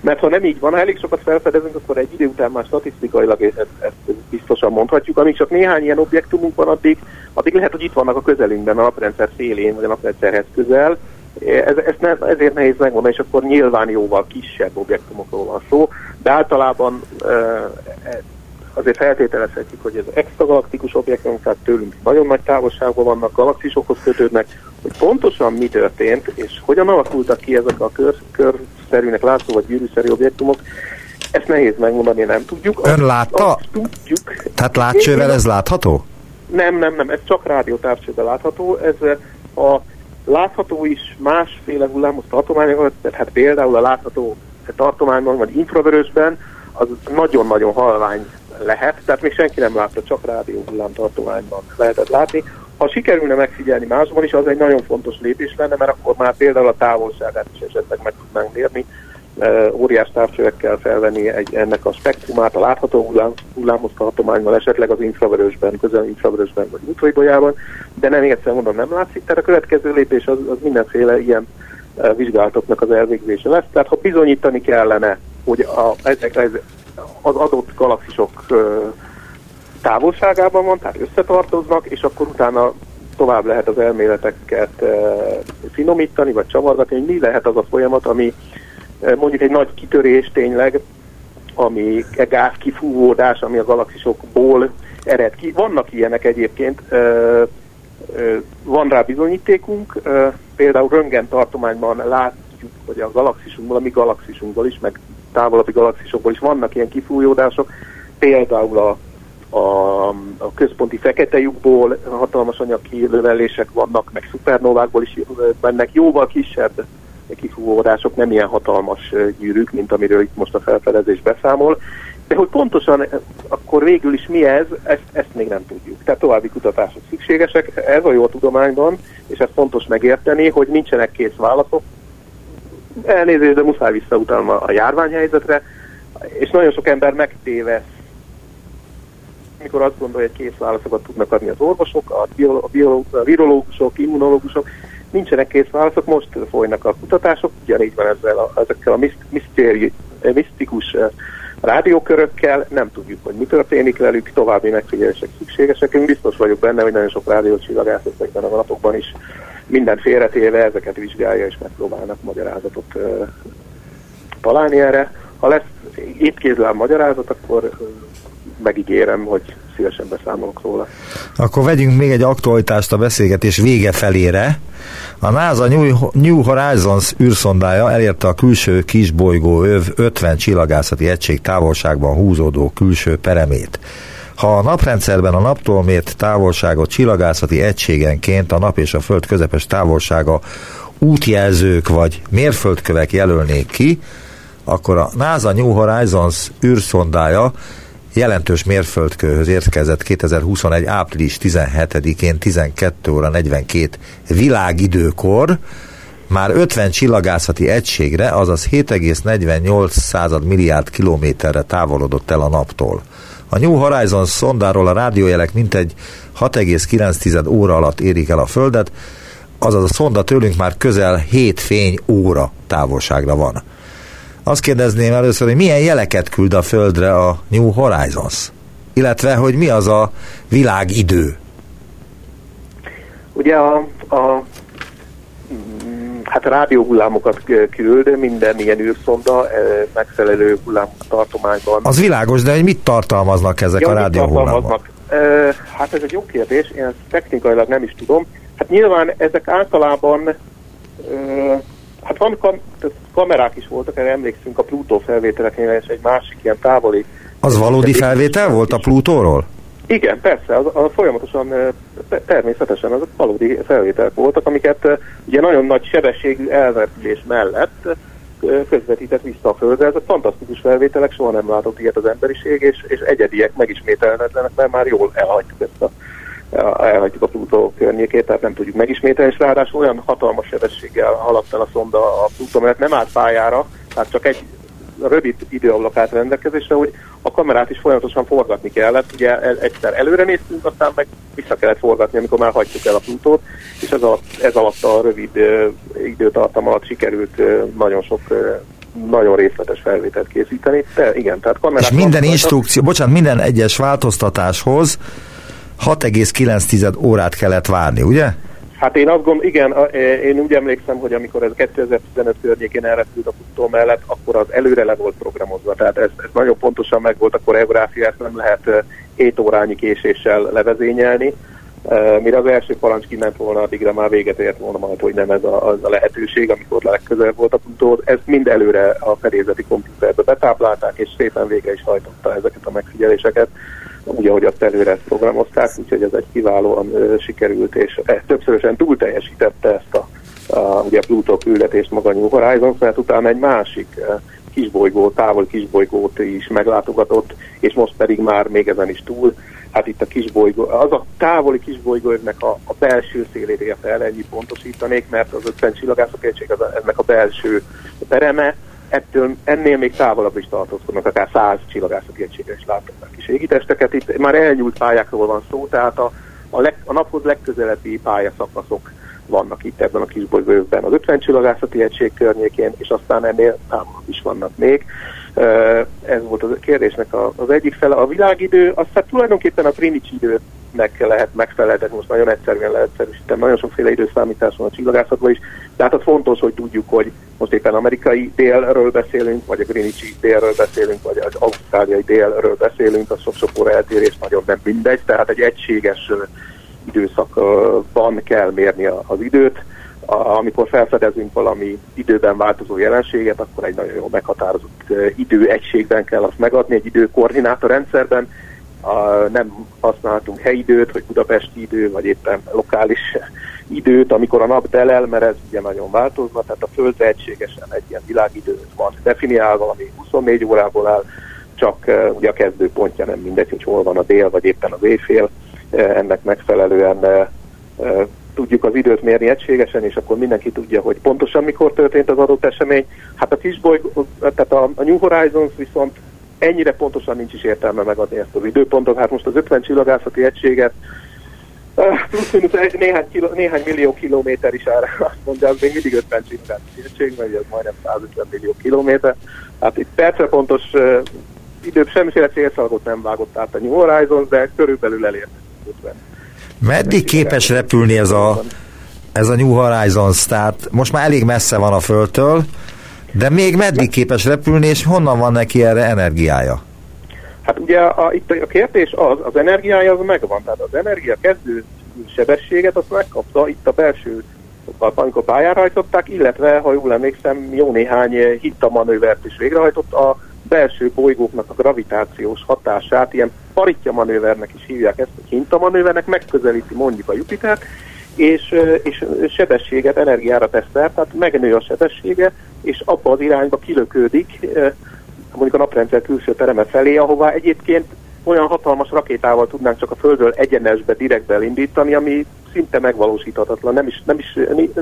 mert ha nem így van, ha elég sokat felfedezünk, akkor egy idő után már statisztikailag ezt biztosan mondhatjuk, amíg csak néhány ilyen objektumunk van, addig lehet, hogy itt vannak a közelünkben, a naprendszer szélén, vagy a naprendszerhez közel. Ezért nehéz megmondani, és akkor nyilván jóval kisebb objektumokról van szó, de általában azért feltételezhetjük, hogy ez extragalaktikus objektumok, tehát tőlünk nagyon nagy távolságban vannak, galaxisokhoz kötődnek, hogy pontosan mi történt, és hogyan alakultak ki ezek a körszerűnek látszó vagy gyűrűszerű objektumok, ezt nehéz megmondani, nem tudjuk. Ön látta? Tudjuk. Tehát látcsővel ez látható? Nem, ez csak rádiótávcsővel látható, ez a látható is másféle hullámos tartományokban, tehát például a látható tartományban, vagy infravörösben, az nagyon-nagyon halvány lehet, tehát még senki nem látta, csak rádióhullám tartományban lehetett látni. Ha sikerülne megfigyelni másban is, az egy nagyon fontos lépés lenne, mert akkor már például a távolságát is esetleg meg tudnánk mérni, óriás távcsövekkel felvenni ennek a spektrumát, a látható hullámos tartományban, esetleg az infravörösben, közel infravörösben vagy ultraibolyában, de nem egyszer mondom, nem látszik. Tehát a következő lépés az mindenféle ilyen vizsgálatoknak az elvégzése lesz. Tehát ha bizonyítani kellene, hogy az adott galaxisok távolságában van, tehát összetartoznak, és akkor utána tovább lehet az elméleteket finomítani, vagy csavargatni, hogy mi lehet az a folyamat, ami mondjuk egy nagy kitörés tényleg, ami gázkifúvódás, ami a galaxisokból ered ki. Vannak ilyenek egyébként, van rá bizonyítékunk, például röntgen tartományban látjuk, hogy a galaxisunkból, a mi galaxisunkból is, meg távolabbi galaxisokból is vannak ilyen kifújódások, például a központi fekete lyukból hatalmas anyagkilövellések vannak, meg szupernovákból is bennek jóval kisebb kifúvódások, nem ilyen hatalmas gyűrűk, mint amiről itt most a felfedezés beszámol, de hogy pontosan akkor végül is mi ez, ezt még nem tudjuk. Tehát további kutatások szükségesek, ez a jó tudományban, és ez fontos megérteni, hogy nincsenek kész válaszok. Elnézést, de muszáj visszautalnom a járványhelyzetre, és nagyon sok ember megtévesz, mikor azt gondolja, hogy kész válaszokat tudnak adni az orvosok, a virológusok, immunológusok. Nincsenek kész válaszok, most folynak a kutatások, ugyanígy van ezekkel a misztikus rádiókörökkel, nem tudjuk, hogy mi történik velük, további megfigyelések szükségesek. Én biztos vagyok benne, hogy nagyon sok rádiócsillagász ezekben a napokban is minden félretéve ezeket vizsgálja, és megpróbálnak magyarázatot találni erre. Ha lesz étkézláb magyarázat, akkor megígérem, hogy szívesen beszámolok róla. Akkor vegyünk még egy aktualitást a beszélgetés vége felére. A NASA New Horizons űrszondája elérte a külső kisbolygó öv 50 csillagászati egység távolságban húzódó külső peremét. Ha a naprendszerben a naptól mért távolságot csillagászati egységenként a nap és a föld közepes távolsága útjelzők vagy mérföldkövek jelölnék ki, akkor a NASA New Horizons űrszondája jelentős mérföldkőhöz érkezett 2021. április 17-én 12:42 világidőkor már 50 csillagászati egységre, azaz 7,48 milliárd kilométerre távolodott el a naptól. A New Horizons szondáról a rádiójelek mintegy 6,9 óra alatt érik el a Földet, azaz a szonda tőlünk már közel 7 fény óra távolságra van. Azt kérdezném először, hogy milyen jeleket küld a Földre a New Horizons, illetve hogy mi az a világidő? Ugye a rádióhullámokat küld, minden ilyen űrszonda megfelelő hullámtartományban. Az világos, de hogy mit tartalmaznak ezek a rádióhullámok? Hát ez egy jó kérdés, én technikailag nem is tudom. Hát nyilván ezek általában hát van kamerák is voltak, erre emlékszünk a Plutó felvételeknél, és egy másik ilyen távoli... Az valódi felvétel volt a Plutóról? Igen, persze, az folyamatosan, természetesen azok valódi felvételek voltak, amiket ugye nagyon nagy sebességű elrepülés mellett közvetített vissza a Földre. Ezek fantasztikus felvételek, soha nem látott ilyet az emberiség, és egyediek, megismételhetetlenek, mert már jól elhagytuk a Plutó környékét, tehát nem tudjuk megismételni, és ráadásul olyan hatalmas sebességgel haladt el a szonda a Plutó, mert nem állt pályára, tehát csak egy rövid időablak állt rendelkezésre, hogy a kamerát is folyamatosan forgatni kellett, ugye egyszer előre néztünk, aztán meg vissza kellett forgatni, amikor már hagytuk el a Plutót, és ez alatt a rövid időtartam alatt sikerült nagyon sok nagyon részletes felvételt készíteni. De igen, tehát kamerát... És minden instrukció, minden egyes változtatáshoz 6,9 órát kellett várni, ugye? Hát én azt gondolom, igen, én úgy emlékszem, hogy amikor ez 2015 környékén elrepült a Plutó mellett, akkor az előre le volt programozva, tehát ez nagyon pontosan megvolt, a koreográfiát nem lehet 7 órányi késéssel levezényelni, mire az első parancs kiment volna, addigra már véget ért volna majd, hogy nem ez az a lehetőség, amikor legközelebb volt a Plutóhoz. Ezt mind előre a fedélzeti komputerbe betáplálták, és szépen végre is hajtotta ezeket a megfigyeléseket, úgy, ahogy azt előre ezt programozták, úgyhogy ez egy kiválóan sikerült, és többszörösen túl teljesítette ezt ugye a Plutó küldetést maga New Horizons, mert utána egy másik távol kisbolygót is meglátogatott, és most pedig már még ezen is túl. Hát itt a kisbolygó, az a távoli kisbolygó ennek a belső szélét érte el, ennyit pontosítanék, mert az 50 csillagászati egység ennek a belső pereme, ennél még távolabb is tartózkodnak, akár 100 csillagászati egységre is látnak a kis égitesteket. Itt már elnyúlt pályákról van szó, tehát a naphoz legközelebbi pályaszakaszok vannak itt ebben a kisbolygóban az 50 csillagászati egység környékén, és aztán ennél távolabb is vannak még. Ez volt a kérdésnek az egyik fele. A világidő, azt hát tulajdonképpen a Greenwich időnek lehet megfelelni, most nagyon egyszerűen leegyszerűsíteni, nagyon sokféle időszámítás van a csillagászatban is, de hát az fontos, hogy tudjuk, hogy most éppen amerikai délről beszélünk, vagy a Greenwichi délről beszélünk, vagy az ausztráliai délről beszélünk, az sok-sok óra eltérés nagyon nem mindegy, tehát egy egységes időszakban kell mérni az időt. Amikor felfedezünk valami időben változó jelenséget, akkor egy nagyon jól meghatározott időegységben kell azt megadni, egy időkoordinátorrendszerben. Nem használtunk helyidőt, vagy budapesti idő, vagy éppen lokális időt, amikor a nap belel, mert ez ugye nagyon változna, tehát a Földre egységesen egy ilyen világidő van definiálva, ami 24 órából áll, csak ugye a kezdőpontja nem mindegy, hogy hol van a dél, vagy éppen az éjfél, ennek megfelelően tudjuk az időt mérni egységesen, és akkor mindenki tudja, hogy pontosan mikor történt az adott esemény. Hát a kisbolygó, tehát a New Horizons viszont ennyire pontosan nincs is értelme megadni ezt az időpontot. Hát most az 50 csillagászati egységet plusz néhány millió kilométer is áll, azt mondja, az még mindig 50 csillagászati egység, mert ez majdnem 150 millió kilométer. Hát itt percre pontos időbb semmiféle célszalagot nem vágott át a New Horizons, de körülbelül elérte 50. Meddig képes repülni ez a New Horizons? Tehát most már elég messze van a Földtől, de még meddig képes repülni, és honnan van neki erre energiája? Hát ugye itt a kérdés az energiája az megvan, tehát az energia kezdő sebességet azt megkapta itt a belső, amikor pályára hajtották, illetve, ha jól emlékszem, jó néhány hittamanővert is végrehajtott a belső bolygóknak a gravitációs hatását, ilyen parityamanővernek is hívják ezt, a hintamanővernek, megközelíti mondjuk a Jupitert, és sebességet, energiára tesztel, tehát megnő a sebessége, és abba az irányba kilöködik, mondjuk a naprendszer külső tereme felé, ahová egyébként olyan hatalmas rakétával tudnánk csak a Földről egyenesbe, direktbe elindítani, ami szinte megvalósíthatatlan,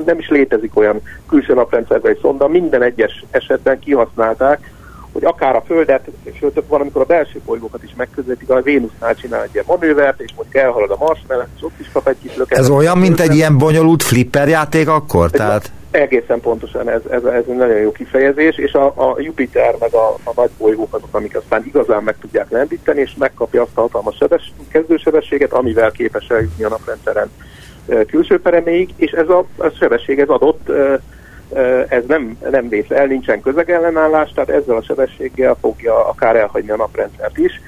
nem is létezik olyan külső naprendszerben egy szonda, minden egyes esetben kihasználták, hogy akár a Földet, sőt valamikor a belső bolygókat is megközelítik, a Vénusznál csinál egy ilyen manővert, és mondjuk elhalad a Mars mellett, és ott is kap egy kis löket. Ez olyan, mint egy ilyen bonyolult flipper játék akkor? Tehát... Egészen pontosan, ez egy nagyon jó kifejezés, és a Jupiter meg a nagy bolygók azok, amik aztán igazán meg tudják lendíteni, és megkapja azt a hatalmas kezdősebességet, amivel képes eljutni a naprendszeren külső pereméig, és ez a sebesség ez adott, ez nem vész el, nincsen közegellenállás, tehát ezzel a sebességgel fogja akár elhagyni a naprendszert is.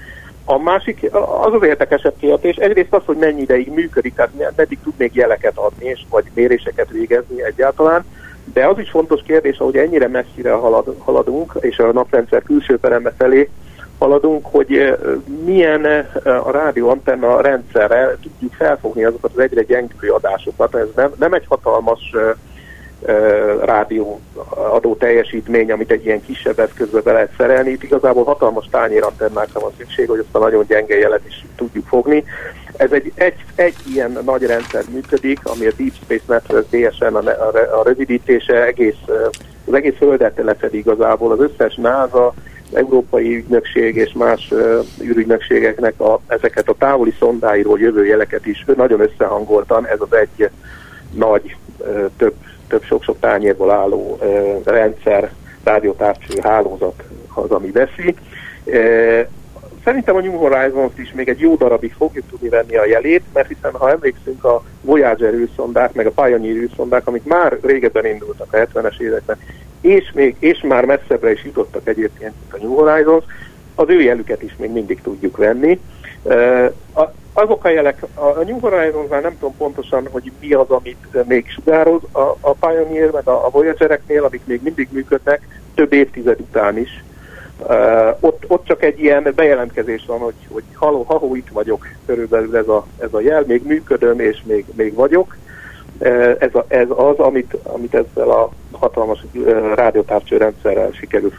A másik, az érdekesebb kérdés, egyrészt az, hogy mennyi ideig működik, tehát meddig tud még jeleket adni, és vagy méréseket végezni egyáltalán, de az is fontos kérdés, ahogy ennyire messzire haladunk, és a naprendszer külső pereme felé haladunk, hogy milyen a rádióantenna rendszerrel tudjuk felfogni azokat az egyre gyengülő adásokat. Ez nem egy hatalmas rádió adó teljesítmény, amit egy ilyen kisebb eszközbe be lehet szerelni. Itt igazából hatalmas tányérantennákra van szükség, hogy azt a nagyon gyenge jelet is tudjuk fogni. Ez egy ilyen nagy rendszer működik, ami a Deep Space Network, DSN a rövidítése, az egész Földet lefedi igazából, az összes NASA, az Európai Ügynökség és más űrügynökségeknek ezeket a távoli szondáiról jövő jeleket is nagyon összehangoltan, ez az egy nagy, több sok-sok tányérból álló rendszer, rádiótávcső hálózat az, ami veszi. Szerintem a New Horizons is még egy jó darabig fogjuk tudni venni a jelét, mert hiszen ha emlékszünk a Voyager űrszondák, meg a Pioneer űrszondák, amik már régebben indultak a 70-es években, és már messzebbre is jutottak egyébként a New Horizons, az ő jelüket is még mindig tudjuk venni. Azok a jelek, a New Horizonsnál nem tudom pontosan, hogy mi az, amit még sugároz, a Pioneer, meg a Voyagereknél, amik még mindig működnek, több évtized után is. Ott csak egy ilyen bejelentkezés van, hogy halló, ha itt vagyok, körülbelül ez a jel, még működöm, és még vagyok. Ez az, amit ezzel a hatalmas rádiótávcsőrendszerrel sikerül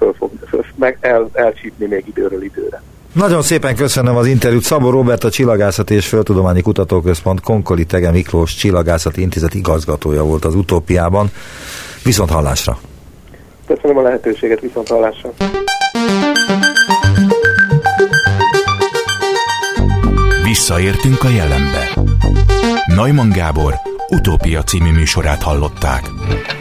elcsípni még időről időre. Nagyon szépen köszönöm az interjút. Szabó Róbert, a Csillagászati és Földtudományi Kutatóközpont Konkoly-Thege Miklós Csillagászati Intézet igazgatója volt az Utópiában. Viszont hallásra! Köszönöm a lehetőséget, viszont hallásra! Visszaértünk a jelenbe. Neumann Gábor Utópia című műsorát hallották.